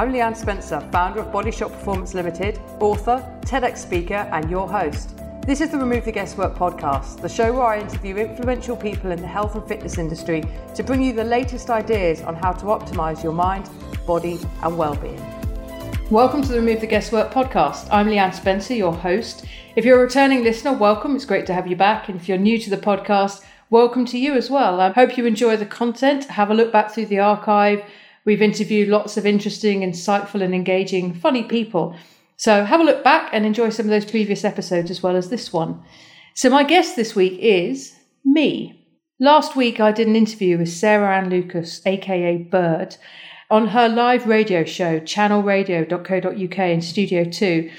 I'm Leanne Spencer, founder of Body Shot Performance Limited, author, TEDx speaker and your host. This is the Remove the Guesswork podcast, the show where I interview influential people in the health and fitness industry to bring you the latest ideas on how to optimise your mind, body and well-being. Welcome to the Remove the Guesswork podcast. I'm Leanne Spencer, your host. If you're a returning listener, welcome. It's great to have you back. And if you're new to the podcast, welcome to you as well. I hope you enjoy the content. Have a look back through the archive. We've interviewed lots of interesting, insightful and engaging, funny people. So have a look back and enjoy some of those previous episodes as well as this one. So my guest this week is me. Last week, I did an interview with Sarah Ann Lucas, aka Bird, on her live radio show, channelradio.co.uk in Studio 2.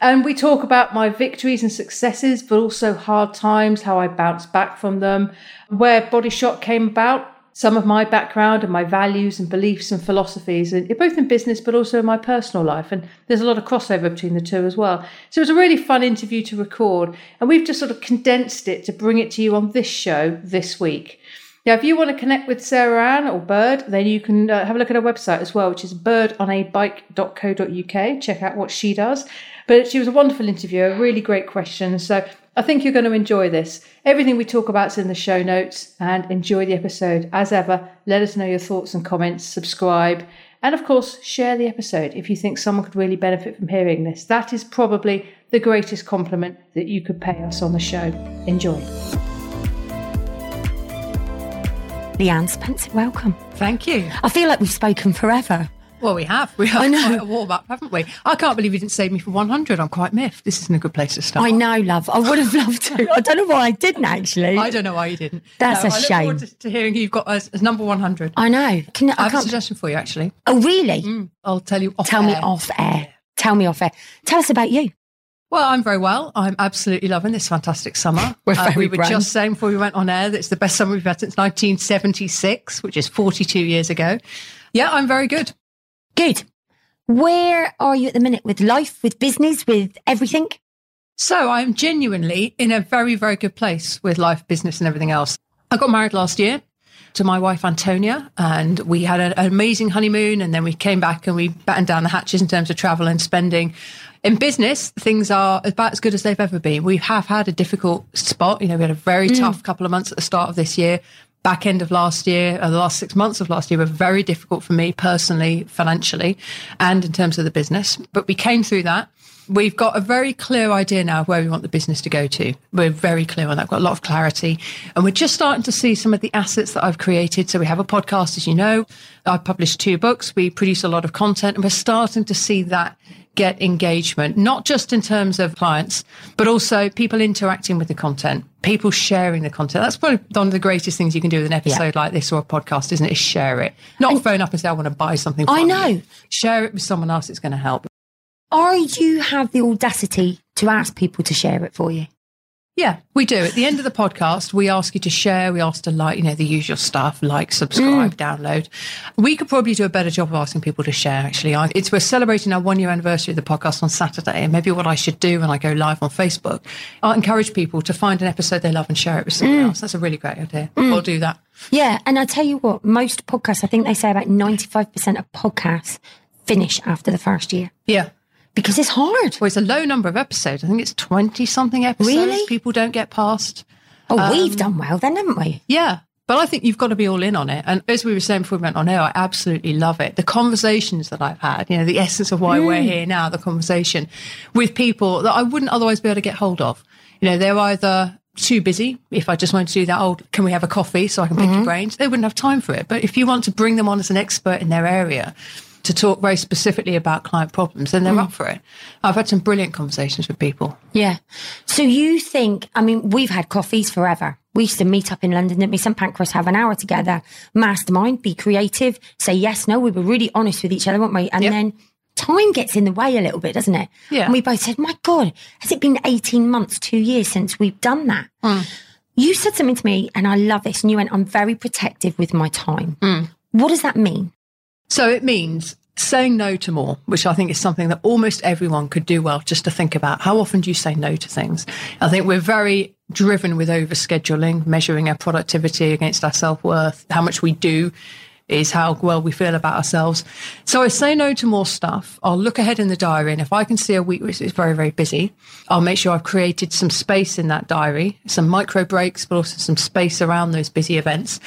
And we talk about my victories and successes, but also hard times, how I bounced back from them, where Body Shot came about, some of my background and my values and beliefs and philosophies, and both in business, but also in my personal life. And there's a lot of crossover between the two as well. So it was a really fun interview to record. And we've just sort of condensed it to bring it to you on this show this week. Now, if you want to connect with Sarah Ann or Bird, then you can have a look at her website as well, which is birdonabike.co.uk. Check out what she does. But she was a wonderful interviewer, really great questions. So I think you're going to enjoy this. Everything we talk about is in the show notes, and enjoy the episode as ever. Let us know your thoughts and comments, subscribe, and of course, share the episode if you think someone could really benefit from hearing this. That is probably the greatest compliment that you could pay us on the show. Enjoy. Leanne Spencer, welcome. Thank you. I feel like we've spoken forever. Well, we have. We are quite a warm up, haven't we? I can't believe you didn't save me for 100. I'm quite miffed. This isn't a good place to start. I know, love. I would have loved to. I don't know why I didn't, actually. I don't know why you didn't. That's a shame. I look forward to hearing you've got as number 100. I know. I have a suggestion for you, actually. Oh, really? I'll tell you off air. Tell me off air. Tell us about you. Well, I'm very well. I'm absolutely loving this fantastic summer. We were just saying before we went on air that it's the best summer we've had since 1976, which is 42 years ago. Yeah, I'm very good. Good. Where are you at the minute with life, with business, with everything? So I'm genuinely in a very, very good place with life, business and everything else. I got married last year to my wife, Antonia, and we had an amazing honeymoon, and then we came back and we battened down the hatches in terms of travel and spending. In business, things are about as good as they've ever been. We have had a difficult spot. You know, we had a very tough couple of months at the start of this year. Back end of last year, the last 6 months of last year were very difficult for me personally, financially, and in terms of the business. But we came through that. We've got a very clear idea now of where we want the business to go to. We're very clear on that. We've got a lot of clarity. And we're just starting to see some of the assets that I've created. So we have a podcast, as you know. I've published 2 books. We produce a lot of content. And we're starting to see that get engagement, not just in terms of clients, but also people interacting with the content, people sharing the content. That's probably one of the greatest things you can do with an episode like this or a podcast, isn't it? Is share it. Not phone up and say, I want to buy something from you. I know. Share it with someone else. It's going to help. Or you have the audacity to ask people to share it for you. Yeah, we do. At the end of the podcast, we ask you to share, we ask to like, you know, the usual stuff, like, subscribe, download. We could probably do a better job of asking people to share, actually. We're celebrating our 1-year anniversary of the podcast on Saturday, and maybe what I should do when I go live on Facebook, I'll encourage people to find an episode they love and share it with someone else. That's a really great idea. I'll do that. Yeah, and I tell you what, most podcasts, I think they say about 95% of podcasts finish after the first year. Yeah. Because it's hard. Well, it's a low number of episodes. I think it's 20-something episodes. Really? People don't get past. Oh, we've done well then, haven't we? Yeah. But I think you've got to be all in on it. And as we were saying before we went on air, I absolutely love it. The conversations that I've had, you know, the essence of why we're here now, the conversation with people that I wouldn't otherwise be able to get hold of. You know, they're either too busy. If I just wanted to do that can we have a coffee so I can pick your brains? They wouldn't have time for it. But if you want to bring them on as an expert in their area to talk very specifically about client problems, then they're up for it. I've had some brilliant conversations with people. Yeah. So you think, I mean, we've had coffees forever. We used to meet up in London at St Pancras, have an hour together, mastermind, be creative, say yes, no. We were really honest with each other, weren't we? And then time gets in the way a little bit, doesn't it? Yeah. And we both said, my God, has it been 18 months, 2 years since we've done that? You said something to me, and I love this, and you went, I'm very protective with my time. What does that mean? So it means saying no to more, which I think is something that almost everyone could do well just to think about. How often do you say no to things? I think we're very driven with overscheduling, measuring our productivity against our self-worth, how much we do. is how well we feel about ourselves. So I say no to more stuff. I'll look ahead in the diary, and if I can see a week which is very, very busy, I'll make sure I've created some space in that diary, some micro breaks, but also some space around those busy events.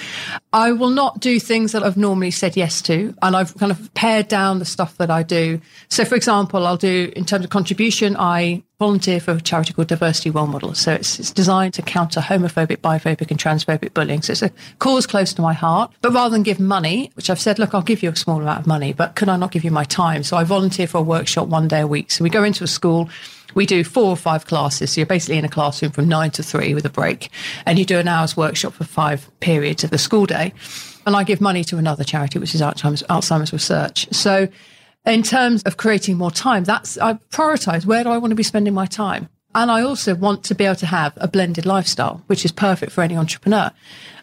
I will not do things that I've normally said yes to, and I've kind of pared down the stuff that I do. So, for example, I'll do, in terms of contribution, I volunteer for a charity called Diversity Role Models. So it's designed to counter homophobic, biphobic and transphobic bullying. So it's a cause close to my heart. But rather than give money, which I've said, look, I'll give you a small amount of money, but could I not give you my time? So I volunteer for a workshop one day a week. So we go into a school. We do 4 or 5 classes. So you're basically in a classroom from 9 to 3 with a break. And you do an hour's workshop for 5 periods of the school day. And I give money to another charity, which is Alzheimer's Research. So in terms of creating more time, that's, I prioritise where do I want to be spending my time. And I also want to be able to have a blended lifestyle, which is perfect for any entrepreneur.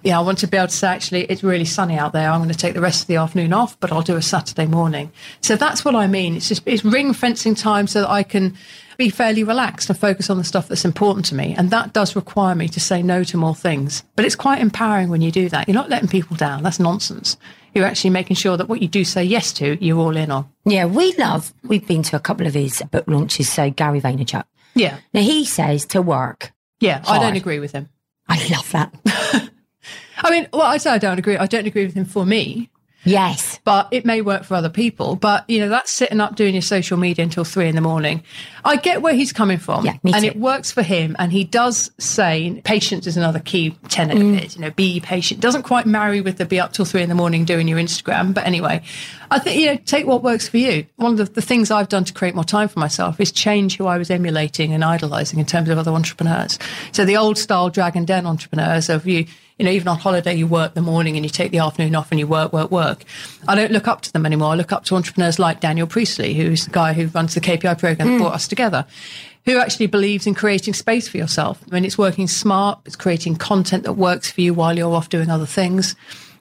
Yeah, I want to be able to say, actually, it's really sunny out there. I'm going to take the rest of the afternoon off, but I'll do a Saturday morning. So that's what I mean. It's just, it's ring fencing time so that I can be fairly relaxed and focus on the stuff that's important to me. And that does require me to say no to more things. But it's quite empowering when you do that. You're not letting people down. That's nonsense. You're actually making sure that what you do say yes to, you're all in on. Yeah, we've been to a couple of his book launches, so Gary Vaynerchuk. Yeah. Now, he says to work. Yeah, hard. I don't agree with him. I love that. I mean, well, I say I don't agree. I don't agree with him for me. Yes. But it may work for other people. But, you know, that's sitting up doing your social media until 3 a.m. I get where he's coming from. Yeah, me too. And it works for him. And he does say patience is another key tenet of it. You know, be patient. Doesn't quite marry with the be up till 3 a.m. doing your Instagram. But anyway, I think, you know, take what works for you. One of the things I've done to create more time for myself is change who I was emulating and idolizing in terms of other entrepreneurs. So the old style drag and den entrepreneurs of you know, even on holiday, you work the morning and you take the afternoon off and you work. I don't look up to them anymore. I look up to entrepreneurs like Daniel Priestley, who's the guy who runs the KPI program that brought us together, who actually believes in creating space for yourself. I mean, it's working smart. It's creating content that works for you while you're off doing other things.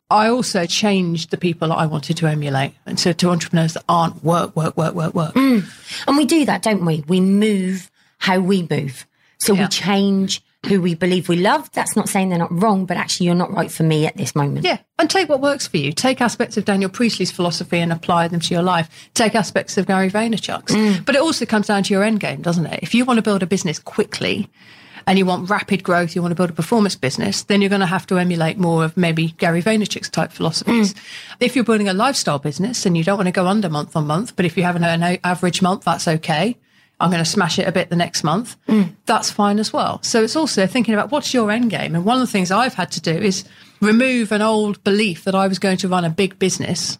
I also changed the people that I wanted to emulate. And so to entrepreneurs that aren't work. And we do that, don't we? We move how we move. So we change who we believe we love. That's not saying they're not wrong, but actually you're not right for me at this moment. Yeah. And take what works for you. Take aspects of Daniel Priestley's philosophy and apply them to your life. Take aspects of Gary Vaynerchuk's. But it also comes down to your end game, doesn't it? If you want to build a business quickly and you want rapid growth, you want to build a performance business, then you're going to have to emulate more of maybe Gary Vaynerchuk's type philosophies. If you're building a lifestyle business and you don't want to go under month on month, but if you have an average month, that's okay. I'm going to smash it a bit the next month. That's fine as well. So it's also thinking about what's your end game. And one of the things I've had to do is remove an old belief that I was going to run a big business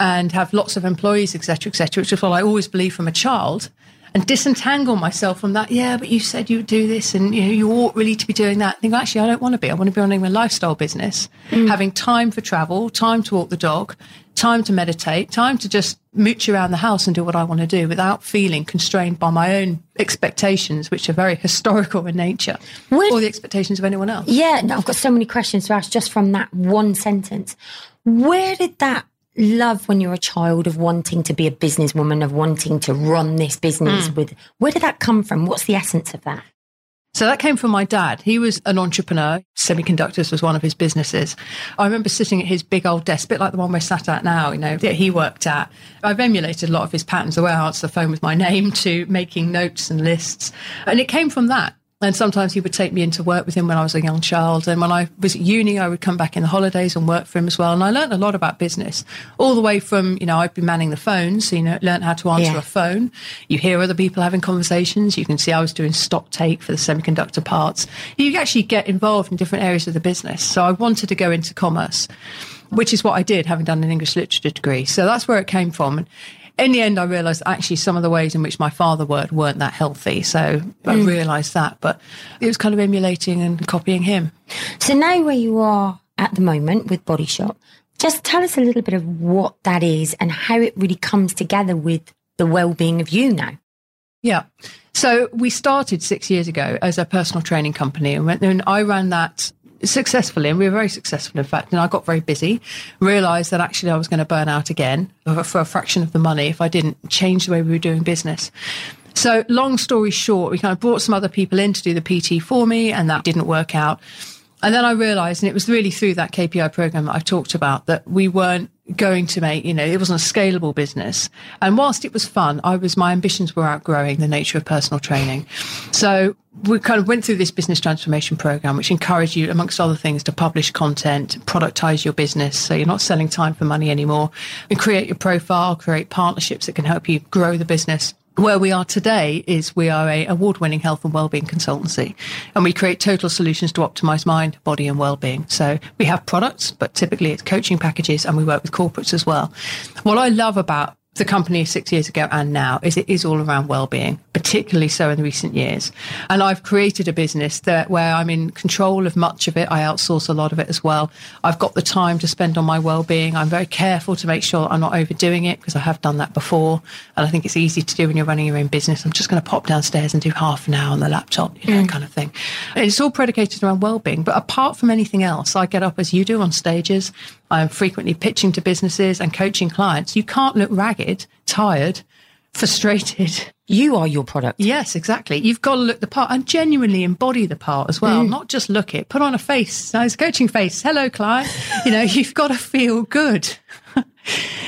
and have lots of employees, et cetera, which is what I always believed from a child, and disentangle myself from that. Yeah, but you said you would do this and you know, you ought really to be doing that. I think, actually, I don't want to be. I want to be running a lifestyle business, having time for travel, time to walk the dog, time to meditate, time to just mooch around the house and do what I want to do without feeling constrained by my own expectations, which are very historical in nature, or the expectations of anyone else. Yeah, no, I've got so many questions to ask just from that one sentence. Where did that love when you're a child of wanting to be a businesswoman, of wanting to run this business with, where did that come from? What's the essence of that? So that came from my dad. He was an entrepreneur. Semiconductors was one of his businesses. I remember sitting at his big old desk, a bit like the one we're sat at now, you know, that he worked at. I've emulated a lot of his patterns, the way I answer the phone with my name to making notes and lists. And it came from that. And sometimes he would take me into work with him when I was a young child. And when I was at uni, I would come back in the holidays and work for him as well. And I learned a lot about business, all the way from, you know, I'd be manning the phone. So, you know, learned how to answer a phone. You hear other people having conversations. You can see I was doing stock take for the semiconductor parts. You actually get involved in different areas of the business. So I wanted to go into commerce, which is what I did, having done an English literature degree. So that's where it came from. And in the end, I realised actually some of the ways in which my father worked weren't that healthy. So I realised that, but it was kind of emulating and copying him. So now where you are at the moment with Body Shot, just tell us a little bit of what that is and how it really comes together with the well-being of you now. Yeah. So we started 6 years ago as a personal training company, and I ran that successfully, and we were very successful, in fact. And I got very busy, realised that actually I was going to burn out again for a fraction of the money if I didn't change the way we were doing business. So long story short, we kind of brought some other people in to do the PT for me, and that didn't work out. And then I realised, and it was really through that KPI program that I talked about, that we weren't going to make, you know, it wasn't a scalable business. And whilst it was fun, my ambitions were outgrowing the nature of personal training. So we kind of went through this business transformation program, which encouraged you, amongst other things, to publish content, productize your business so you're not selling time for money anymore, and create your profile, create partnerships that can help you grow the business. Where we are today is we are an award-winning health and wellbeing consultancy, and we create total solutions to optimize mind, body and wellbeing. So we have products, but typically it's coaching packages, and we work with corporates as well. What I love about the company 6 years ago and now is it is all around wellbeing, particularly so in recent years. And I've created a business where I'm in control of much of it. I outsource a lot of it as well. I've got the time to spend on my wellbeing. I'm very careful to make sure I'm not overdoing it, because I have done that before. And I think it's easy to do when you're running your own business. I'm just going to pop downstairs and do half an hour on the laptop, you know, kind of thing. And it's all predicated around wellbeing. But apart from anything else, I get up as you do on stages. I'm frequently pitching to businesses and coaching clients. You can't look ragged, tired, frustrated. You are your product. Yes, exactly. You've got to look the part and genuinely embody the part as well, not just look it. Put on a face, nice coaching face. Hello, client. You know, you've got to feel good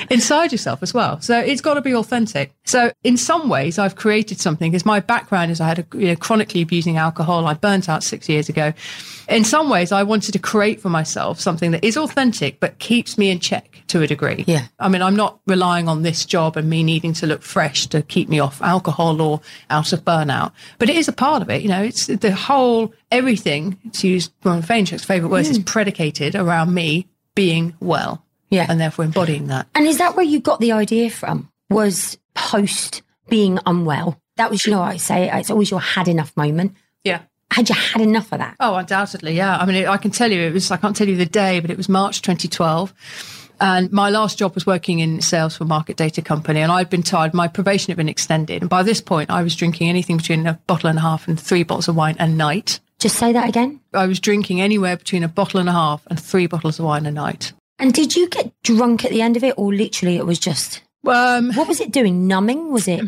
inside yourself as well. So it's got to be authentic. So in some ways, I've created something, because my background is I had chronically abusing alcohol. I burnt out 6 years ago. In some ways, I wanted to create for myself something that is authentic, but keeps me in check to a degree. Yeah. I mean, I'm not relying on this job and me needing to look fresh to keep me off alcohol or out of burnout, but it is a part of it. You know, it's the whole, everything, to use one of Vaynerchuk's favorite words, is predicated around me being well, and therefore embodying that. And is that where you got the idea from, was post being unwell? That was, you know, I say it's always your had enough moment. Yeah. Had you had enough of that? Oh, undoubtedly, yeah. I mean, I can tell you, I can't tell you the day, but it was March 2012. And my last job was working in sales for a market data company, and I'd been tired. My probation had been extended. And by this point, I was drinking anything between a bottle and a half and three bottles of wine a night. Just say that again. I was drinking anywhere between a bottle and a half and three bottles of wine a night. And did you get drunk at the end of it, or literally it was just... what was it doing? Numbing, was it?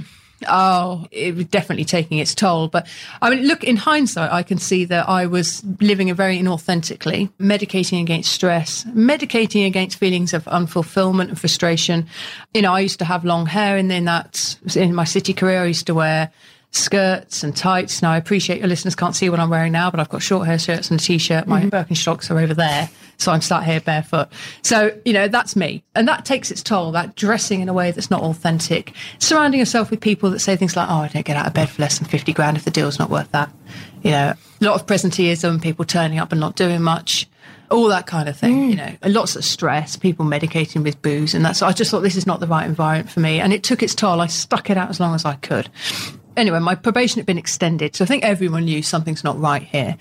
Oh, it was definitely taking its toll. But I mean, look, in hindsight, I can see that I was living very inauthentically, medicating against stress, medicating against feelings of unfulfillment and frustration. You know, I used to have long hair, and then in my city career, I used to wear skirts and tights. Now, I appreciate your listeners can't see what I'm wearing now, but I've got short hair shirts and a t-shirt. My Birkenstocks are over there, so I'm sat here barefoot. So, you know, that's me. And that takes its toll, that dressing in a way that's not authentic. Surrounding yourself with people that say things like, oh, I don't get out of bed for less than 50 grand if the deal's not worth that. You know, a lot of presenteeism, people turning up and not doing much, all that kind of thing, you know, and lots of stress, people medicating with booze. And that's, I just thought, this is not the right environment for me. And it took its toll. I stuck it out as long as I could. Anyway, my probation had been extended, so I think everyone knew something's not right here.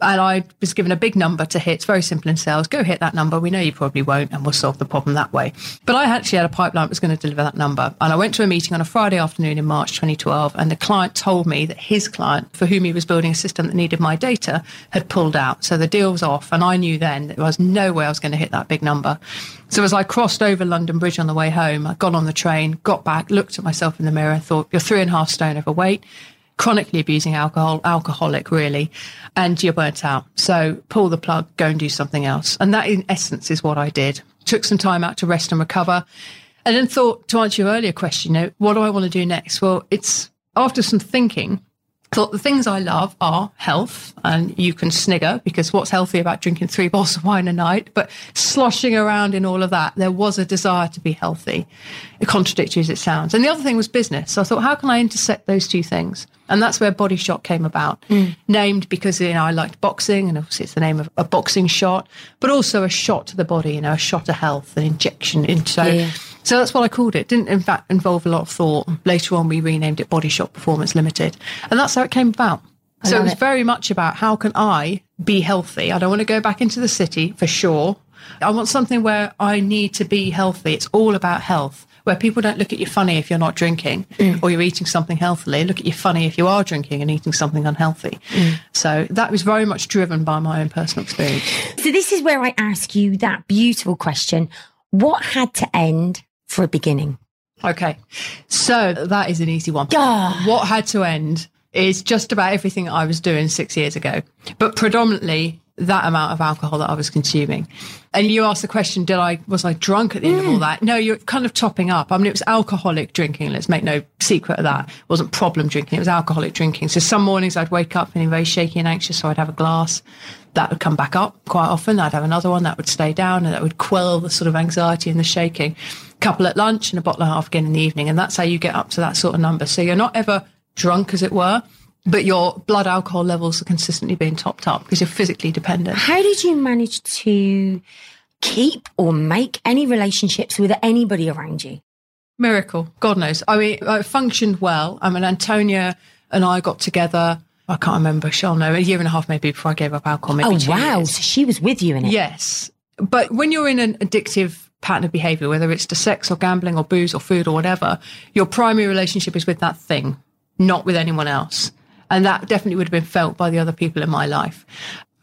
And I was given a big number to hit. It's very simple in sales. Go hit that number. We know you probably won't, and we'll solve the problem that way. But I actually had a pipeline that was going to deliver that number. And I went to a meeting on a Friday afternoon in March 2012, and the client told me that his client, for whom he was building a system that needed my data, had pulled out. So the deal was off, and I knew then that there was no way I was going to hit that big number. So as I crossed over London Bridge on the way home, I got on the train, got back, looked at myself in the mirror, and thought, you're 3.5 stone overweight, chronically abusing alcohol, alcoholic really, and you're burnt out. So pull the plug, go and do something else. And that in essence is what I did. Took some time out to rest and recover. And then thought, to answer your earlier question, you know, what do I want to do next? Well, it's after some thinking, thought the things I love are health, and you can snigger because what's healthy about drinking three bottles of wine a night, but sloshing around in all of that, there was a desire to be healthy, contradictory as it sounds. And the other thing was business. So I thought, how can I intersect those two things? And that's where Body Shot came about, named because, you know, I liked boxing, and obviously it's the name of a boxing shot, but also a shot to the body, you know, a shot to health, an injection into. So that's what I called it. Didn't, in fact, involve a lot of thought. Later on, we renamed it Body Shot Performance Limited. And that's how it came about. So it was very much about, how can I be healthy? I don't want to go back into the city, for sure. I want something where I need to be healthy. It's all about health, where people don't look at you funny if you're not drinking or you're eating something healthily. Look at you funny if you are drinking and eating something unhealthy. So that was very much driven by my own personal experience. So this is where I ask you that beautiful question. What had to end for a beginning? Okay, so that is an easy one. What had to end is just about everything I was doing 6 years ago, but predominantly that amount of alcohol that I was consuming. And you asked the question, was I drunk at the end of all that? No, you're kind of topping up. I mean, it was alcoholic drinking. Let's make no secret of that. It wasn't problem drinking. It was alcoholic drinking. So some mornings I'd wake up feeling very shaky and anxious. So I'd have a glass. That would come back up quite often. I'd have another one that would stay down, and that would quell the sort of anxiety and the shaking. A couple at lunch and a bottle and a half again in the evening. And that's how you get up to that sort of number. So you're not ever drunk, as it were, but your blood alcohol levels are consistently being topped up because you're physically dependent. How did you manage to keep or make any relationships with anybody around you? Miracle, God knows. I mean, I functioned well. I mean, Antonia and I got together, I can't remember, she'll know, a year and a half maybe before I gave up alcohol. Maybe 2 years. So she was with you in it. Yes. But when you're in an addictive pattern of behaviour, whether it's to sex or gambling or booze or food or whatever, your primary relationship is with that thing, not with anyone else. And that definitely would have been felt by the other people in my life.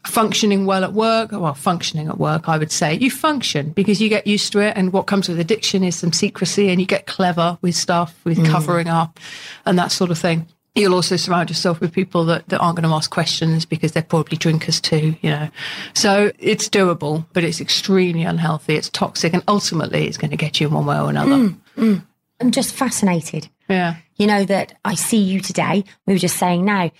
Functioning well at work, I would say. You function because you get used to it, and what comes with addiction is some secrecy, and you get clever with stuff, with covering up and that sort of thing. You'll also surround yourself with people that aren't going to ask questions because they're probably drinkers too, you know. So it's doable, but it's extremely unhealthy, it's toxic, and ultimately it's going to get you in one way or another. I'm just fascinated. Yeah. You know that I see you today. We were just saying now,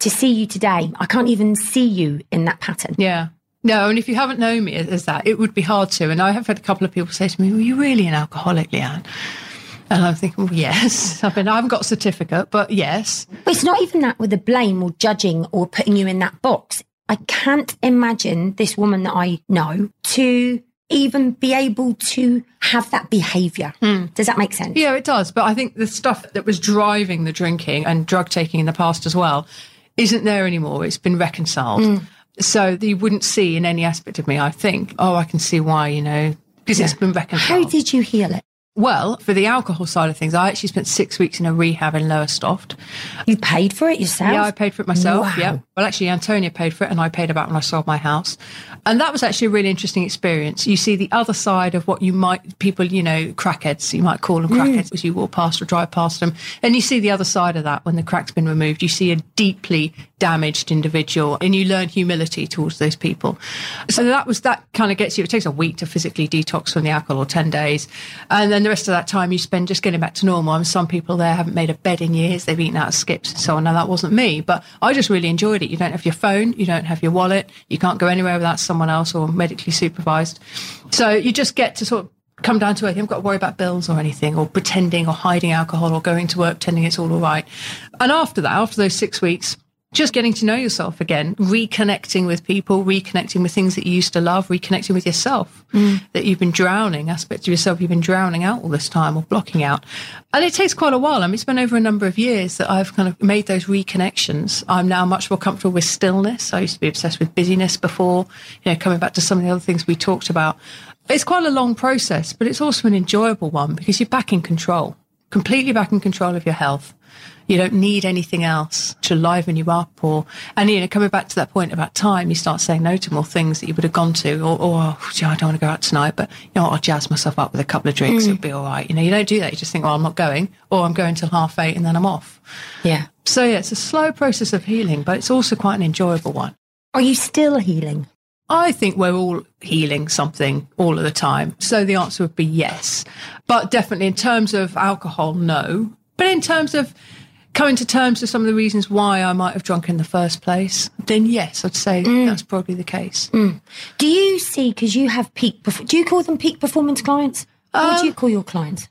to see you today, I can't even see you in that pattern. Yeah. No, and if you haven't known me as that, it would be hard to. And I have had a couple of people say to me, were you really an alcoholic, Leanne? And I'm thinking, well, yes. I mean, I haven't got a certificate, but yes. But it's not even that with the blame or judging or putting you in that box. I can't imagine this woman that I know to even be able to have that behaviour. Does that make sense? Yeah, it does. But I think the stuff that was driving the drinking and drug taking in the past as well isn't there anymore. It's been reconciled. So you wouldn't see in any aspect of me, I think, oh, I can see why, you know, because it's been reconciled. How did you heal it? Well, for the alcohol side of things, I actually spent 6 weeks in a rehab in Lowestoft. You paid for it yourself? Yeah, I paid for it myself. Wow. Yeah. Well, actually, Antonia paid for it, and I paid about when I sold my house. And that was actually a really interesting experience. You see the other side of what you might, people, you know, crackheads, you might call them crackheads as you walk past or drive past them. And you see the other side of that when the crack's been removed. You see a deeply damaged individual, and you learn humility towards those people. So that kind of gets you, it takes a week to physically detox from the alcohol, or 10 days. And then the rest of that time you spend just getting back to normal. I mean, some people there haven't made a bed in years, they've eaten out of skips and so on. Now that wasn't me, but I just really enjoyed it. You don't have your phone, you don't have your wallet, you can't go anywhere without someone else or medically supervised. So you just get to sort of come down to earth. You haven't got to worry about bills or anything, or pretending or hiding alcohol, or going to work pretending it's all right. And after that, after those 6 weeks, just getting to know yourself again, reconnecting with people, reconnecting with things that you used to love, reconnecting with yourself, that you've been drowning, aspects of yourself you've been drowning out all this time or blocking out. And it takes quite a while. I mean, it's been over a number of years that I've kind of made those reconnections. I'm now much more comfortable with stillness. I used to be obsessed with busyness before, you know, coming back to some of the other things we talked about. It's quite a long process, but it's also an enjoyable one because you're back in control, completely back in control of your health. You don't need anything else to liven you up, and you know, coming back to that point about time, you start saying no to more things that you would have gone to, or oh, gee, I don't want to go out tonight, but you know, I'll jazz myself up with a couple of drinks, it'll be all right. You know, you don't do that. You just think, well, I'm not going, or I'm going till 8:30 and then I'm off. Yeah. So yeah, it's a slow process of healing, but it's also quite an enjoyable one. Are you still healing? I think we're all healing something all of the time. So the answer would be yes, but definitely in terms of alcohol, no. But in terms of coming to terms with some of the reasons why I might have drunk in the first place, then yes, I'd say that's probably the case. Do you see, because you have do you call them peak performance clients? What do you call your clients?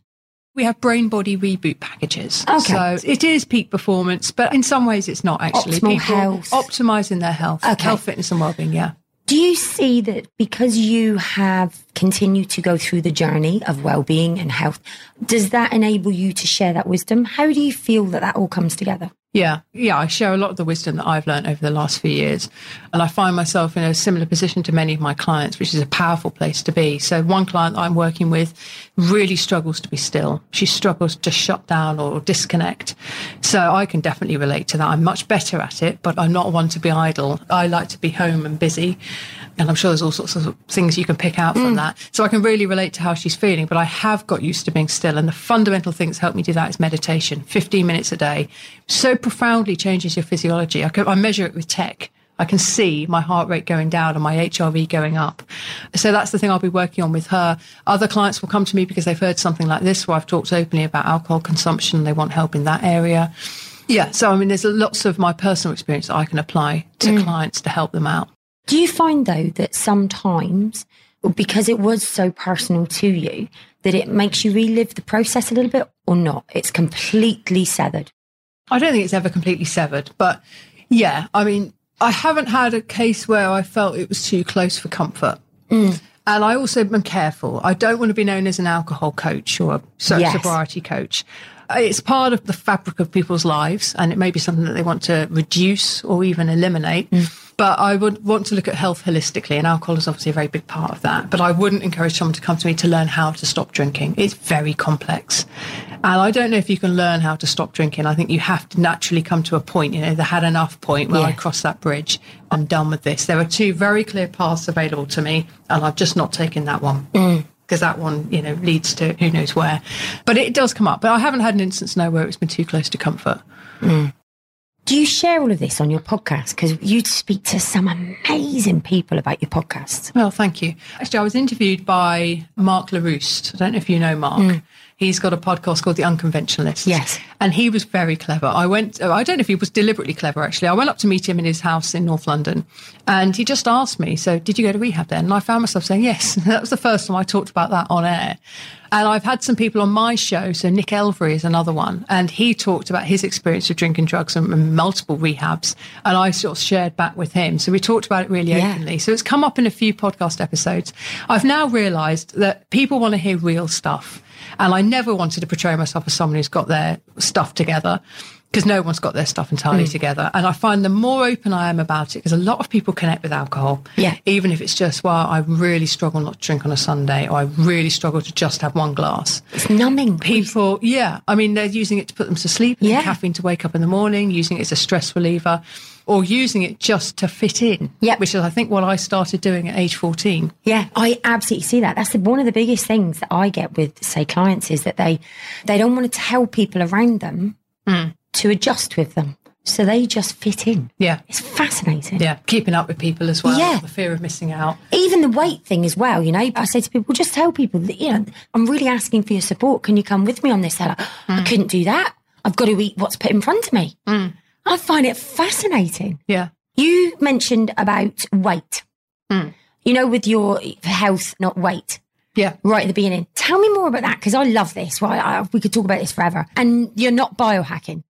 We have brain-body reboot packages. Okay. So it is peak performance, but in some ways it's not actually. Optimal health. Optimising their health, health, fitness and wellbeing, yeah. Do you see that because you have continued to go through the journey of well-being and health, does that enable you to share that wisdom? How do you feel that all comes together? Yeah, I share a lot of the wisdom that I've learned over the last few years. And I find myself in a similar position to many of my clients, which is a powerful place to be. So one client that I'm working with really struggles to be still. She struggles to shut down or disconnect. So I can definitely relate to that. I'm much better at it, but I'm not one to be idle. I like to be home and busy. And I'm sure there's all sorts of things you can pick out from that. So I can really relate to how she's feeling, but I have got used to being still. And the fundamental thing that's helped me do that is meditation, 15 minutes a day. So profoundly changes your physiology. I measure it with tech. I can see my heart rate going down and my HRV going up. So that's the thing I'll be working on with her. Other clients will come to me because they've heard something like this, where I've talked openly about alcohol consumption. They want help in that area. Yeah. So, I mean, there's lots of my personal experience that I can apply to clients to help them out. Do you find, though, that sometimes, because it was so personal to you, that it makes you relive the process a little bit, or not? It's completely severed. I don't think it's ever completely severed. But yeah, I mean, I haven't had a case where I felt it was too close for comfort. And I also am careful. I don't want to be known as an alcohol coach or a sobriety coach. It's part of the fabric of people's lives, and it may be something that they want to reduce or even eliminate. But I would want to look at health holistically, and alcohol is obviously a very big part of that. But I wouldn't encourage someone to come to me to learn how to stop drinking. It's very complex. And I don't know if you can learn how to stop drinking. I think you have to naturally come to a point, you know, they had enough point where I crossed that bridge. I'm done with this. There were two very clear paths available to me, and I've just not taken that one. Because that one, you know, leads to who knows where. But it does come up. But I haven't had an instance now where it's been too close to comfort. Do you share all of this on your podcast? Because you speak to some amazing people about your podcast. Well, thank you. Actually, I was interviewed by Mark LaRouste. I don't know if you know Mark. He's got a podcast called The Unconventionalist. Yes. And he was very clever. I don't know if he was deliberately clever, actually. I went up to meet him in his house in North London, and he just asked me, so did you go to rehab then? And I found myself saying, yes. That was the first time I talked about that on air. And I've had some people on my show. So Nick Elvery is another one. And he talked about his experience of drinking drugs and multiple rehabs. And I sort of shared back with him. So we talked about it really openly. So it's come up in a few podcast episodes. I've now realised that people want to hear real stuff. And I never wanted to portray myself as someone who's got their stuff together, because no one's got their stuff entirely together. And I find the more open I am about it, because a lot of people connect with alcohol, even if it's just, well, I really struggle not to drink on a Sunday, or I really struggle to just have one glass. It's numbing. People, I mean, they're using it to put them to sleep, caffeine to wake up in the morning, using it as a stress reliever, or using it just to fit in, which is, I think, what I started doing at age 14. Yeah, I absolutely see that. That's one of the biggest things that I get with, say, clients, is that they don't want to tell people around them to adjust with them. So they just fit in. Yeah. It's fascinating. Yeah. Keeping up with people as well. Yeah. The fear of missing out. Even the weight thing as well, you know. I say to people, just tell people that, you know, I'm really asking for your support. Can you come with me on this? They're like, I couldn't do that. I've got to eat what's put in front of me. I find it fascinating. Yeah. You mentioned about weight, you know, with your health, not weight. Yeah. Right at the beginning. Tell me more about that, because I love this. Well, we could talk about this forever. And you're not biohacking.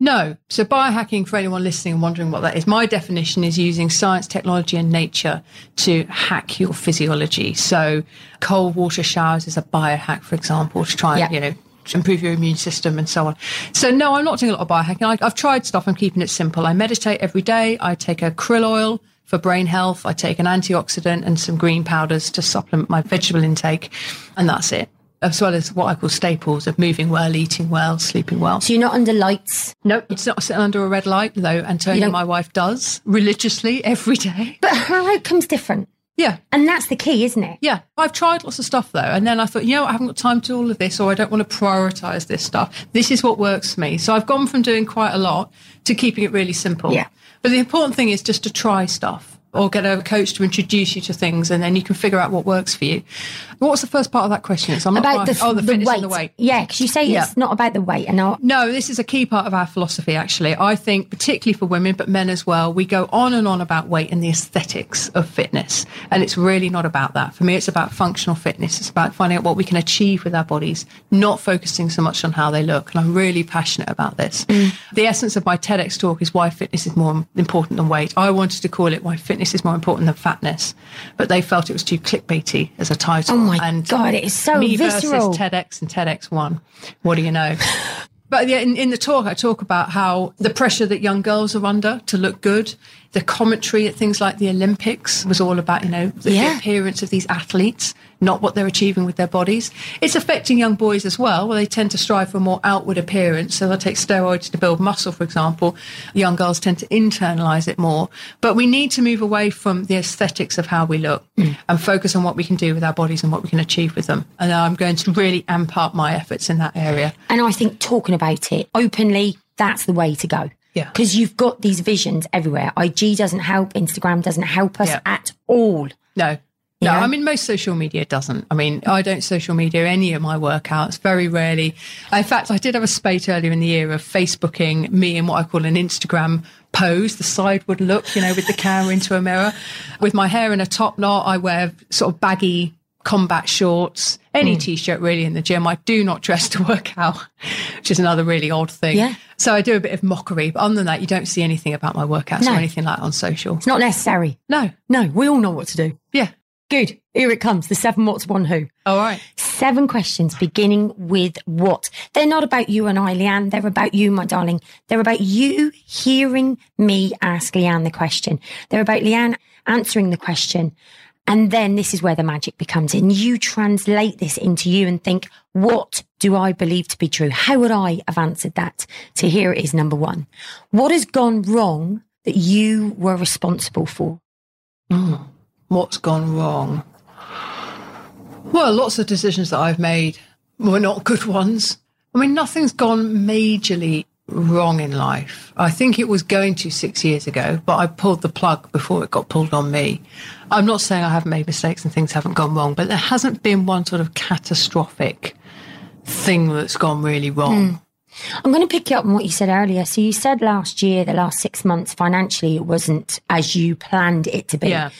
No. So biohacking, for anyone listening and wondering what that is, my definition is using science, technology and nature to hack your physiology. So cold water showers is a biohack, for example, to try and, you know, improve your immune system and so on. So no, I'm not doing a lot of biohacking. I've tried stuff. I'm keeping it simple. I meditate every day. I take a krill oil for brain health. I take an antioxidant and some green powders to supplement my vegetable intake. And that's it. As well as what I call staples of moving well, eating well, sleeping well. So you're not under lights? Nope. It's not sitting under a red light, though. Antonia, my wife, does religiously every day. But her outcome's different. Yeah. And that's the key, isn't it? Yeah. I've tried lots of stuff, though. And then I thought, you know what? I haven't got time to do all of this, or I don't want to prioritise this stuff. This is what works for me. So I've gone from doing quite a lot to keeping it really simple. Yeah. But the important thing is just to try stuff, or get a coach to introduce you to things, and then you can figure out what works for you. What was the first part of that question? So I'm not about the fitness weight. And the weight. Yeah, because you say it's not about the weight. And no, this is a key part of our philosophy, actually. I think, particularly for women, but men as well, we go on and on about weight and the aesthetics of fitness. And it's really not about that. For me, it's about functional fitness. It's about finding out what we can achieve with our bodies, not focusing so much on how they look. And I'm really passionate about this. The essence of my TEDx talk is why fitness is more important than weight. I wanted to call it why fitness is more important than fatness, but they felt it was too clickbaity as a title. Oh my God, it is so me visceral. Versus TEDx and TEDx One. What do you know? But in the talk, I talk about how the pressure that young girls are under to look good, the commentary at things like the Olympics was all about, you know, the appearance of these athletes, not what they're achieving with their bodies. It's affecting young boys as well, where they tend to strive for a more outward appearance. So they'll take steroids to build muscle, for example. Young girls tend to internalise it more. But we need to move away from the aesthetics of how we look and focus on what we can do with our bodies and what we can achieve with them. And I'm going to really amp up my efforts in that area. And I think talking about it openly, that's the way to go. Yeah. Because you've got these visions everywhere. IG doesn't help. Instagram doesn't help us at all. No. No, I mean, most social media doesn't. I mean, I don't social media any of my workouts, very rarely. In fact, I did have a spate earlier in the year of Facebooking me in what I call an Instagram pose, the sideward look, you know, with the camera into a mirror. With my hair in a top knot, I wear sort of baggy combat shorts, any T-shirt really in the gym. I do not dress to work out, which is another really odd thing. Yeah. So I do a bit of mockery. But other than that, you don't see anything about my workouts or anything like on social. It's not necessary. No. No, we all know what to do. Yeah. Good. Here it comes. The 7 what's 1 who. All right. 7 questions beginning with what. They're not about you and I, Leanne. They're about you, my darling. They're about you hearing me ask Leanne the question. They're about Leanne answering the question. And then this is where the magic becomes in. You translate this into you and think, what do I believe to be true? How would I have answered that? So here it is, number 1. What has gone wrong that you were responsible for? What's gone wrong? Well, lots of decisions that I've made were not good ones. I mean, nothing's gone majorly wrong in life. I think it was going to 6 years ago, but I pulled the plug before it got pulled on me. I'm not saying I haven't made mistakes and things haven't gone wrong, but there hasn't been one sort of catastrophic thing that's gone really wrong. I'm going to pick you up on what you said earlier. So you said last year, the last 6 months financially, it wasn't as you planned it to be. Yeah.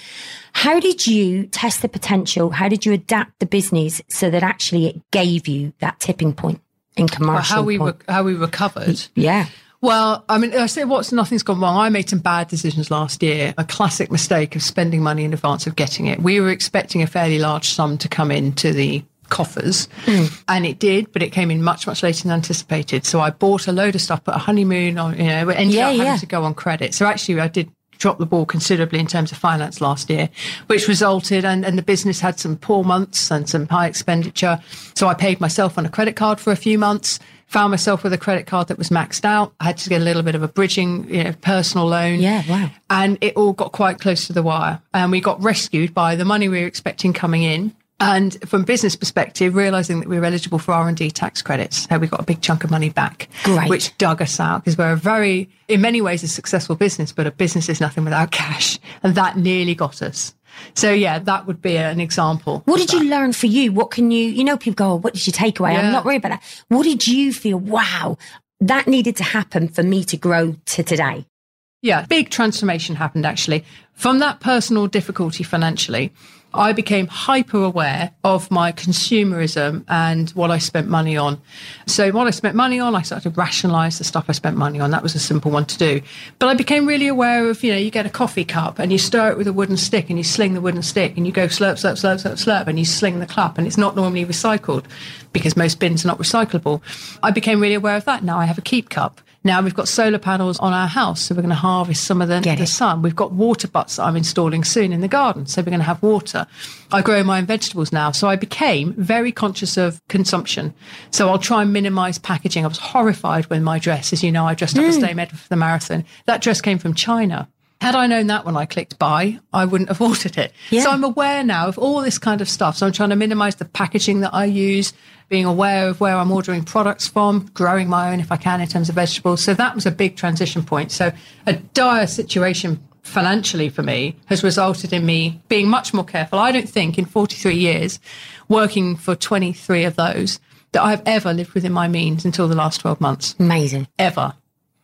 How did you test the potential? How did you adapt the business so that actually it gave you that tipping point? How we recovered. Yeah. Well, I mean, I say nothing's gone wrong. I made some bad decisions last year. A classic mistake of spending money in advance of getting it. We were expecting a fairly large sum to come into the coffers and it did, but it came in much, much later than anticipated. So I bought a load of stuff, put a honeymoon on, you know, ended up having to go on credit. So actually I did drop the ball considerably in terms of finance last year, which resulted, and the business had some poor months and some high expenditure. So I paid myself on a credit card for a few months, found myself with a credit card that was maxed out. I had to get a little bit of a bridging, you know, personal loan. Yeah, wow. And it all got quite close to the wire. And we got rescued by the money we were expecting coming in. And from business perspective, realising that we were eligible for R&D tax credits, we got a big chunk of money back, which dug us out because we're in many ways, a successful business, but a business is nothing without cash. And that nearly got us. So, yeah, that would be an example. What did you learn for you? What can you, you know, people go, oh, what did you take away? Yeah. I'm not worried about that. What did you feel? Wow, that needed to happen for me to grow to today. Yeah, big transformation happened actually. From that personal difficulty financially, I became hyper aware of my consumerism and what I spent money on. So what I spent money on, I started to rationalise the stuff I spent money on. That was a simple one to do. But I became really aware of, you know, you get a coffee cup and you stir it with a wooden stick and you sling the wooden stick and you go slurp, slurp, slurp, slurp, slurp, and you sling the cup and it's not normally recycled because most bins are not recyclable. I became really aware of that. Now I have a keep cup. Now we've got solar panels on our house, so we're going to harvest some of the sun. We've got water butts that I'm installing soon in the garden, so we're going to have water. I grow my own vegetables now, so I became very conscious of consumption. So I'll try and minimise packaging. I was horrified when my dress, as you know, I dressed up as Dame Edward for the marathon. That dress came from China. Had I known that when I clicked buy, I wouldn't have ordered it. Yeah. So I'm aware now of all this kind of stuff. So I'm trying to minimise the packaging that I use, being aware of where I'm ordering products from, growing my own if I can in terms of vegetables. So that was a big transition point. So a dire situation financially for me has resulted in me being much more careful. I don't think in 43 years, working for 23 of those, that I've ever lived within my means until the last 12 months. Amazing. Ever.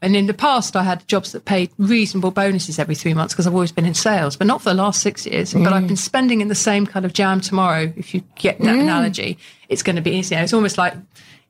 And in the past, I had jobs that paid reasonable bonuses every 3 months because I've always been in sales, but not for the last 6 years. But I've been spending in the same kind of jam tomorrow. If you get that analogy, it's going to be easy. It's almost like,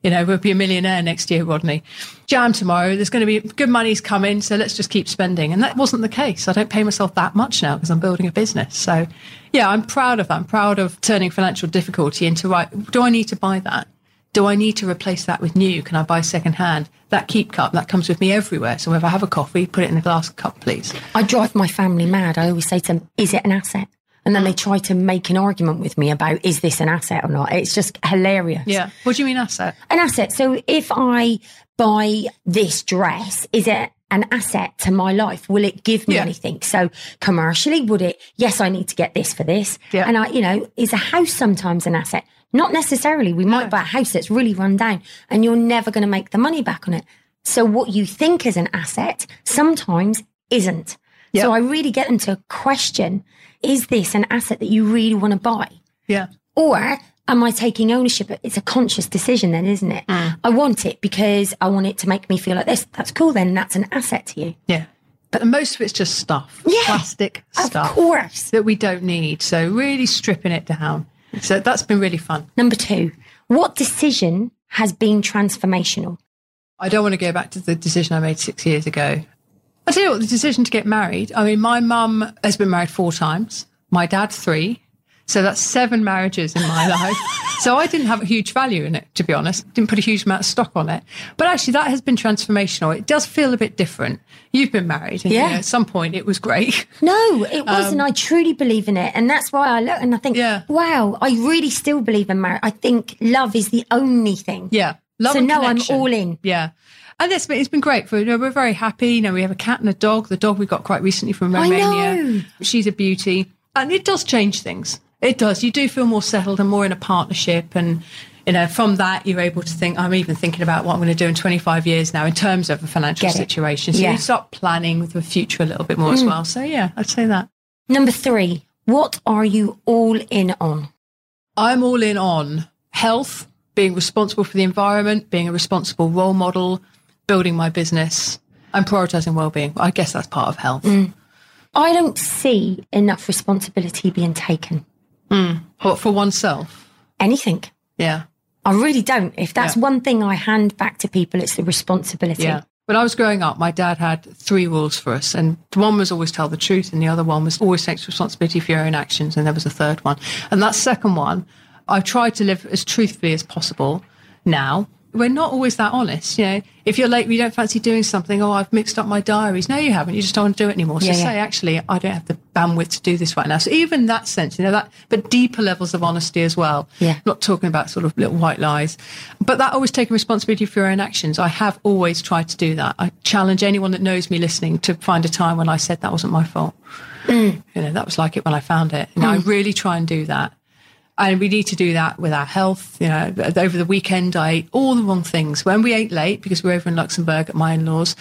you know, we'll be a millionaire next year, Rodney. Jam tomorrow. There's going to be good money's coming. So let's just keep spending. And that wasn't the case. I don't pay myself that much now because I'm building a business. So, yeah, I'm proud of that. I'm proud of turning financial difficulty into, right, do I need to buy that? Do I need to replace that with new? Can I buy secondhand? That keep cup, that comes with me everywhere. So if I have a coffee, put it in a glass cup, please. I drive my family mad. I always say to them, is it an asset? And then they try to make an argument with me about, is this an asset or not? It's just hilarious. Yeah. What do you mean asset? An asset. So if I buy this dress, is it an asset to my life? Will it give me anything? So commercially, would it? Yes, I need to get this for this. Yeah. And I, you know, is a house sometimes an asset? Not necessarily. We might buy a house that's really run down and you're never going to make the money back on it. So what you think is an asset sometimes isn't. Yep. So I really get them to question, is this an asset that you really want to buy? Yeah. Or am I taking ownership? It's a conscious decision then, isn't it? I want it because I want it to make me feel like this. That's cool then. That's an asset to you. Yeah. But most of it's just stuff, plastic stuff. Of course. That we don't need. So really stripping it down. So that's been really fun. Number 2, what decision has been transformational? I don't want to go back to the decision I made 6 years ago. I tell you what, the decision to get married. I mean, my mum has been married 4 times, my dad 3. So that's 7 marriages in my life. So I didn't have a huge value in it, to be honest. Didn't put a huge amount of stock on it. But actually, that has been transformational. It does feel a bit different. You've been married. And, you know, at some point, it was great. No, it wasn't. I truly believe in it. And that's why I look and I think, wow, I really still believe in marriage. I think love is the only thing. Yeah. Love and connection. I'm all in. Yeah. And it's been great. We're very happy. You know, we have a cat and a dog. The dog we got quite recently from Romania. I know. She's a beauty. And it does change things. It does. You do feel more settled and more in a partnership. And, you know, from that, you're able to think, I'm even thinking about what I'm going to do in 25 years now in terms of a financial situation. So you start planning with the future a little bit more as well. So, yeah, I'd say that. Number 3, what are you all in on? I'm all in on health, being responsible for the environment, being a responsible role model, building my business and prioritising well-being. I guess that's part of health. I don't see enough responsibility being taken. For oneself? Anything. Yeah. I really don't. If that's one thing I hand back to people, it's the responsibility. Yeah. When I was growing up, my dad had 3 rules for us. And one was always tell the truth. And the other one was always take responsibility for your own actions. And there was a third one. And that second one, I've tried to live as truthfully as possible now. We're not always that honest. You know, if you're late, we don't fancy doing something. Oh, I've mixed up my diaries. No, you haven't. You just don't want to do it anymore. So say, actually, I don't have the bandwidth to do this right now. So even that sense, you know, that, but deeper levels of honesty as well. Yeah. I'm not talking about sort of little white lies, but that always taking responsibility for your own actions. I have always tried to do that. I challenge anyone that knows me listening to find a time when I said that wasn't my fault. You know, that was like it when I found it. And I really try and do that. And we need to do that with our health. You know, over the weekend, I ate all the wrong things. When we ate late, because we were over in Luxembourg at my in-laws,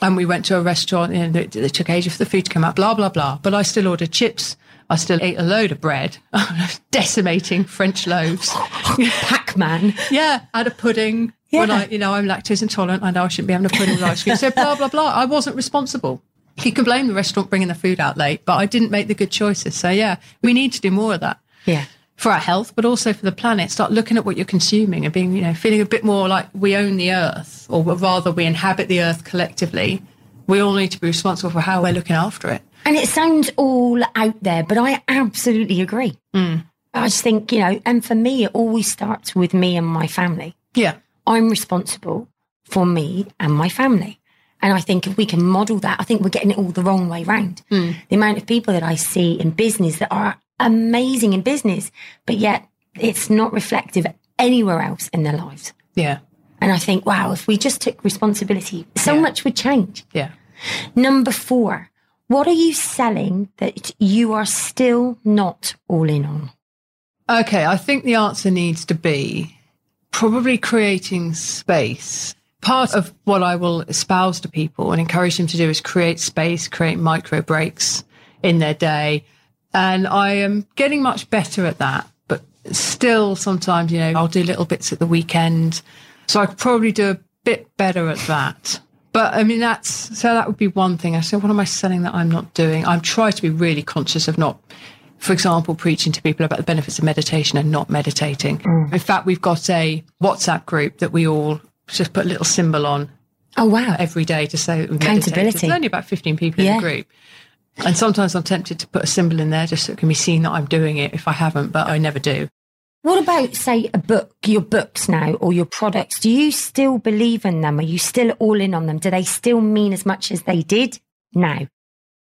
and we went to a restaurant, and it took ages for the food to come out, blah, blah, blah. But I still ordered chips. I still ate a load of bread. I was decimating French loaves. Pac-Man. Yeah, I had a pudding. Yeah. When I, you know, I'm lactose intolerant. I know I shouldn't be having a pudding with ice cream. So blah, blah, blah. I wasn't responsible. You can blame the restaurant bringing the food out late, but I didn't make the good choices. So, yeah, we need to do more of that. Yeah. For our health, but also for the planet. Start looking at what you're consuming and being, you know, feeling a bit more like we own the earth, or rather we inhabit the earth collectively. We all need to be responsible for how we're looking after it. And it sounds all out there, but I absolutely agree. I just think, you know, and for me, it always starts with me and my family. Yeah. I'm responsible for me and my family. And I think if we can model that, I think we're getting it all the wrong way round. The amount of people that I see in business that are amazing in business, but yet it's not reflective anywhere else in their lives. Yeah. And I think, wow, if we just took responsibility, so much would change. Yeah. Number 4, what are you selling that you are still not all in on? Okay, I think the answer needs to be probably creating space. Part of what I will espouse to people and encourage them to do is create space, create micro breaks in their day. And I am getting much better at that, but still sometimes, you know, I'll do little bits at the weekend. So I could probably do a bit better at that. But I mean, so that would be one thing. I said, what am I selling that I'm not doing? I'm trying to be really conscious of not, for example, preaching to people about the benefits of meditation and not meditating. In fact, we've got a WhatsApp group that we all just put a little symbol on. Oh, wow. Every day to say accountability. There's only about 15 people in the group. And sometimes I'm tempted to put a symbol in there just so it can be seen that I'm doing it if I haven't, but I never do. What about, say, a book, your books now or your products? Do you still believe in them? Are you still all in on them? Do they still mean as much as they did now?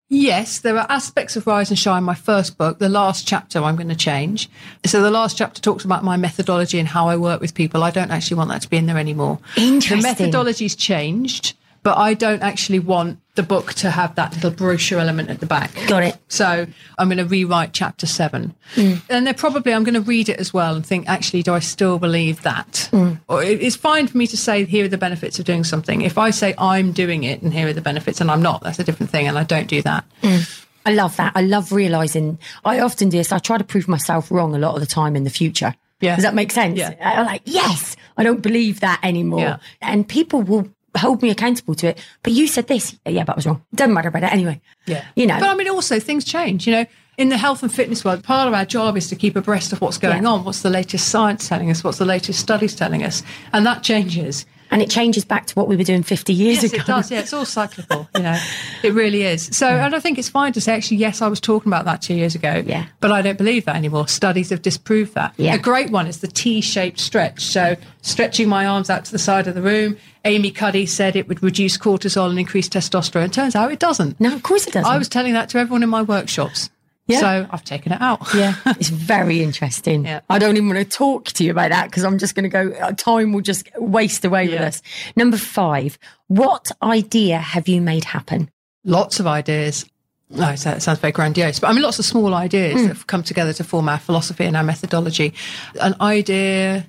Yes, there are aspects of Rise and Shine, my first book. The last chapter I'm going to change. So the last chapter talks about my methodology and how I work with people. I don't actually want that to be in there anymore. Interesting. The methodology's changed. but I don't actually want the book to have that little brochure element at the back. Got it. So I'm going to rewrite chapter 7. Mm. And then probably I'm going to read it as well and think, actually, do I still believe that? Mm. Or it's fine for me to say, here are the benefits of doing something. If I say I'm doing it and here are the benefits and I'm not, that's a different thing, and I don't do that. Mm. I love that. I love realising. I often do this. I try to prove myself wrong a lot of the time in the future. Yeah. Does that make sense? Yeah. I'm like, yes, I don't believe that anymore. Yeah. And people will hold me accountable to it. But you said this. Yeah, but I was wrong. Doesn't matter about it anyway. Yeah. You know. But I mean, also things change, you know. In the health and fitness world, part of our job is to keep abreast of what's going on. What's the latest science telling us? What's the latest studies telling us? And that changes. And it changes back to what we were doing 50 years ago. Yes, it does. Yeah, it's all cyclical, you know. It really is. So, and I think it's fine to say, actually, yes, I was talking about that 2 years ago. Yeah. But I don't believe that anymore. Studies have disproved that. Yeah. A great one is the T-shaped stretch. So stretching my arms out to the side of the room. Amy Cuddy said it would reduce cortisol and increase testosterone. Turns out it doesn't. No, of course it doesn't. I was telling that to everyone in my workshops. Yeah. So I've taken it out. Yeah, it's very interesting. Yeah. I don't even want to talk to you about that because I'm just going to go, time will just waste away with us. Number 5, what idea have you made happen? Lots of ideas. No, it sounds very grandiose, but I mean, lots of small ideas that have come together to form our philosophy and our methodology. An idea,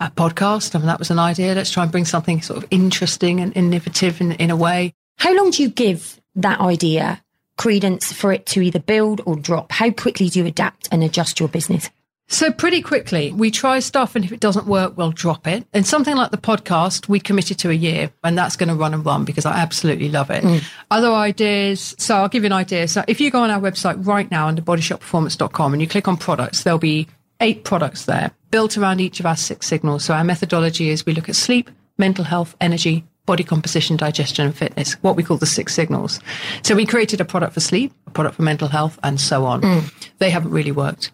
a podcast, I mean, that was an idea. Let's try and bring something sort of interesting and innovative in a way. How long do you give that idea credence for it to either build or drop? How quickly do you adapt and adjust your business? So pretty quickly. We try stuff, and if it doesn't work, we'll drop it. And something like the podcast, we committed to a year, and that's going to run and run because I absolutely love it. Mm. Other ideas. So I'll give you an idea. So if you go on our website right now under bodyshotperformance.com and you click on products, there'll be 8 products there built around each of our 6 signals. So our methodology is we look at sleep, mental health, energy, body composition, digestion and fitness, what we call the 6 signals. So we created a product for sleep, a product for mental health and so on. Mm. They haven't really worked.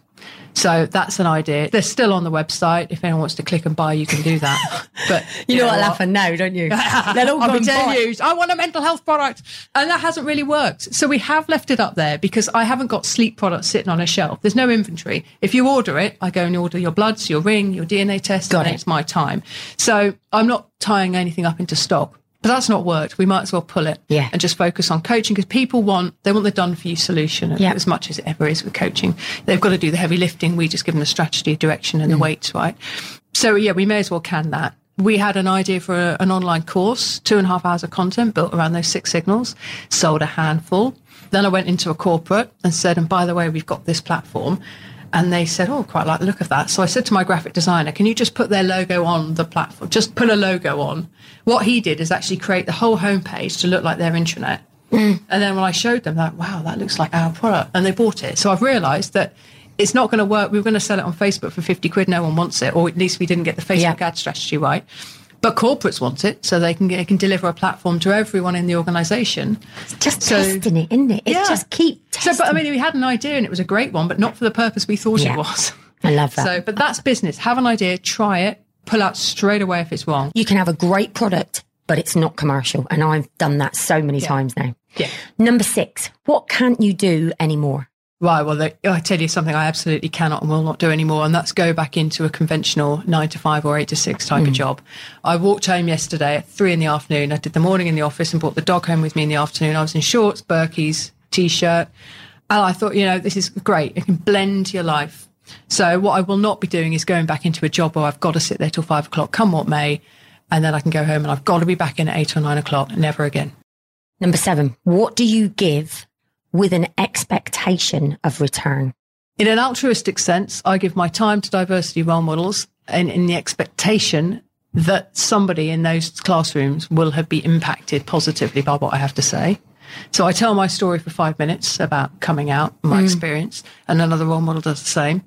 So that's an idea. They're still on the website. If anyone wants to click and buy, you can do that. But you know what, I laugh and now, don't you? They're all going to I want a mental health product. And that hasn't really worked. So we have left it up there because I haven't got sleep products sitting on a shelf. There's no inventory. If you order it, I go and order your bloods, your ring, your DNA test, and it's my time. So I'm not tying anything up into stock. But that's not worked. We might as well pull it and just focus on coaching because people want the done-for-you solution as much as it ever is with coaching. They've got to do the heavy lifting. We just give them the strategy, direction and the weights, right? So, yeah, we may as well can that. We had an idea for an online course, 2.5 hours of content built around those 6 signals, sold a handful. Then I went into a corporate and said, and by the way, we've got this platform. And they said, oh, quite like the look of that. So I said to my graphic designer, can you just put their logo on the platform? Just put a logo on. What he did is actually create the whole homepage to look like their intranet. Mm. And then when I showed them that, wow, that looks like our product. And they bought it. So I've realised that it's not going to work. We were going to sell it on Facebook for £50. No one wants it. Or at least we didn't get the Facebook ad strategy right. But corporates want it, so they can deliver a platform to everyone in the organisation. It's just testing it, isn't it? It's just keep testing. So, but I mean, we had an idea and it was a great one, but not for the purpose we thought it was. I love that. So, but that's business. Have an idea, try it, pull out straight away if it's wrong. You can have a great product, but it's not commercial. And I've done that so many times now. Yeah. Number 6, what can't you do anymore? Right, well, I tell you something I absolutely cannot and will not do anymore, and that's go back into a conventional 9 to 5 or 8 to 6 type of job. I walked home yesterday at 3 PM. I did the morning in the office and brought the dog home with me in the afternoon. I was in shorts, Birkies, T-shirt, and I thought, you know, this is great. It can blend your life. So what I will not be doing is going back into a job where I've got to sit there till 5 o'clock, come what may, and then I can go home and I've got to be back in at 8 or 9 o'clock. Never again. Number 7, what do you give with an expectation of return? In an altruistic sense, I give my time to diversity role models and in the expectation that somebody in those classrooms will have been impacted positively by what I have to say. So I tell my story for 5 minutes about coming out, my experience, and another role model does the same.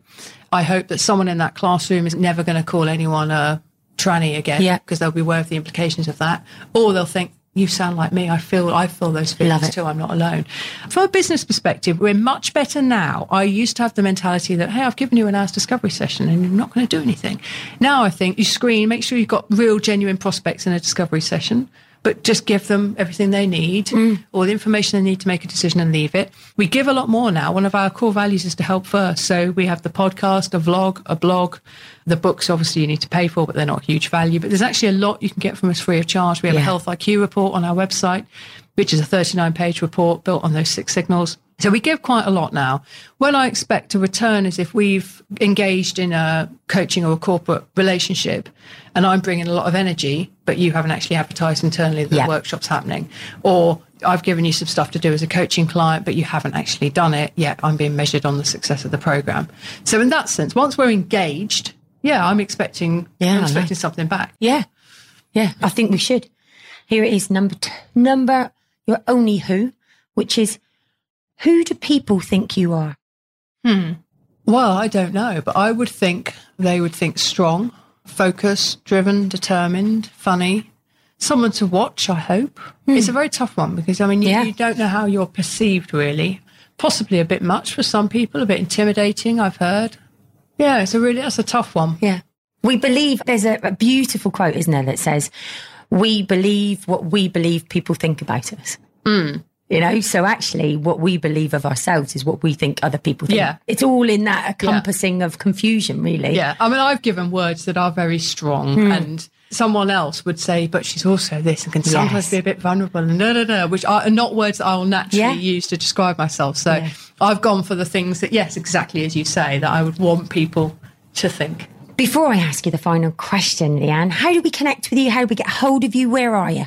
I hope that someone in that classroom is never going to call anyone a tranny again because they'll be aware of the implications of that, or they'll think, you sound like me. I feel those feelings too. I'm not alone. From a business perspective, we're much better now. I used to have the mentality that, hey, I've given you an hour's discovery session and you're not going to do anything. Now I think you screen, make sure you've got real, genuine prospects in a discovery session. but just give them everything they need, all the information they need to make a decision and leave it. We give a lot more now. One of our core values is to help first. So we have the podcast, a vlog, a blog. The books, obviously, you need to pay for, but they're not huge value. But there's actually a lot you can get from us free of charge. We have a health IQ report on our website, which is a 39-page report built on those 6 signals. So we give quite a lot now. When I expect a return is if we've engaged in a coaching or a corporate relationship and I'm bringing a lot of energy, but you haven't actually advertised internally that the workshop's happening, or I've given you some stuff to do as a coaching client, but you haven't actually done it yet. I'm being measured on the success of the program. So in that sense, once we're engaged, I'm expecting something back. Yeah, I think we should. Here it is, number your only who, which is, who do people think you are? Well, I don't know, but I would think they would think strong, focused, driven, determined, funny, someone to watch, I hope. It's a very tough one because, I mean, you don't know how you're perceived, really. Possibly a bit much for some people, a bit intimidating, I've heard. Yeah, that's a tough one. Yeah. We believe, there's a beautiful quote, isn't there, that says, we believe what we believe people think about us. You know, so actually what we believe of ourselves is what we think other people think. Yeah. It's all in that encompassing of confusion, really. Yeah. I mean, I've given words that are very strong and someone else would say, but she's also this and can sometimes be a bit vulnerable and which are not words that I will naturally use to describe myself. So I've gone for the things that, yes, exactly as you say, that I would want people to think. Before I ask you the final question, Leanne, how do we connect with you? How do we get hold of you? Where are you?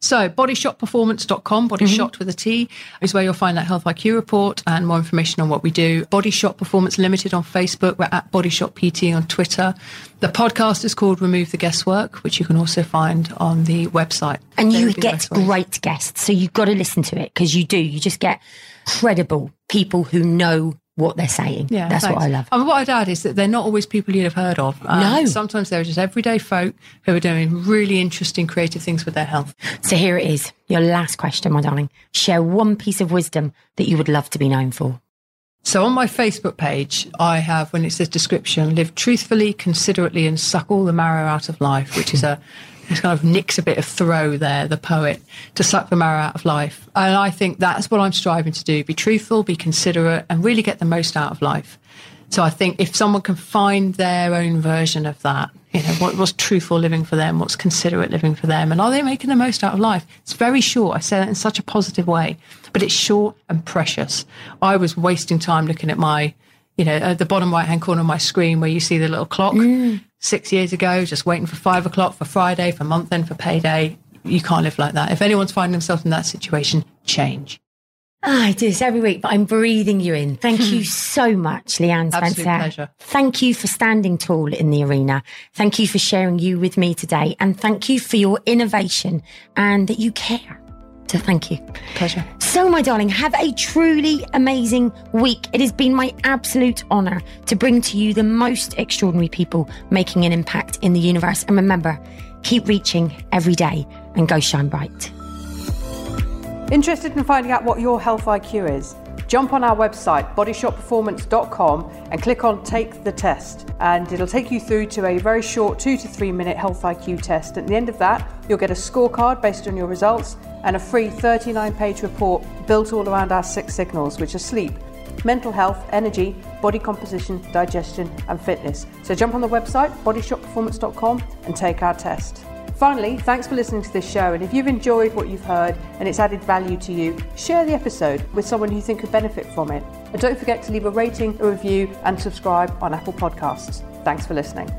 So bodyshotperformance.com, bodyshot with a T, is where you'll find that health IQ report and more information on what we do. Body Shot Performance Limited on Facebook. We're at Body Shot PT on Twitter. The podcast is called Remove the Guesswork, which you can also find on the website. And you get great guests, so you've got to listen to it because you do. You just get credible people who know what they're saying. Yeah, that's what I love. I mean, what I'd add is that they're not always people you'd have heard of. No. Sometimes they're just everyday folk who are doing really interesting, creative things with their health. So here it is, your last question, my darling. Share one piece of wisdom that you would love to be known for. So on my Facebook page, I have, when it says description, live truthfully, considerately, and suck all the marrow out of life, which is it's kind of nicks a bit of Thoreau there, the poet, to suck the marrow out of life. And I think that's what I'm striving to do. Be truthful, be considerate, and really get the most out of life. So I think if someone can find their own version of that, you know, what's truthful living for them, what's considerate living for them, and are they making the most out of life? It's very short. I say that in such a positive way, but it's short and precious. I was wasting time looking at my, you know, at the bottom right-hand corner of my screen where you see the little clock. 6 years ago, just waiting for 5 o'clock, for Friday, for month end, for payday. You can't live like that. If anyone's finding themselves in that situation, change. I do this every week, but I'm breathing you in. Thank you so much, Leanne Spencer. Absolute pleasure. Thank you for standing tall in the arena. Thank you for sharing you with me today. And thank you for your innovation and that you care. So thank you. Pleasure. So, my darling, have a truly amazing week. It has been my absolute honour to bring to you the most extraordinary people making an impact in the universe. And remember, keep reaching every day and go shine bright. Interested in finding out what your health IQ is? Jump on our website, bodyshotperformance.com, and click on Take the Test. And it'll take you through to a very short 2 to 3 minute health IQ test. At the end of that, you'll get a scorecard based on your results and a free 39-page report built all around our 6 signals, which are sleep, mental health, energy, body composition, digestion, and fitness. So jump on the website, bodyshotperformance.com, and take our test. Finally, thanks for listening to this show, and if you've enjoyed what you've heard and it's added value to you, share the episode with someone who you think could benefit from it. And don't forget to leave a rating, a review, and subscribe on Apple Podcasts. Thanks for listening.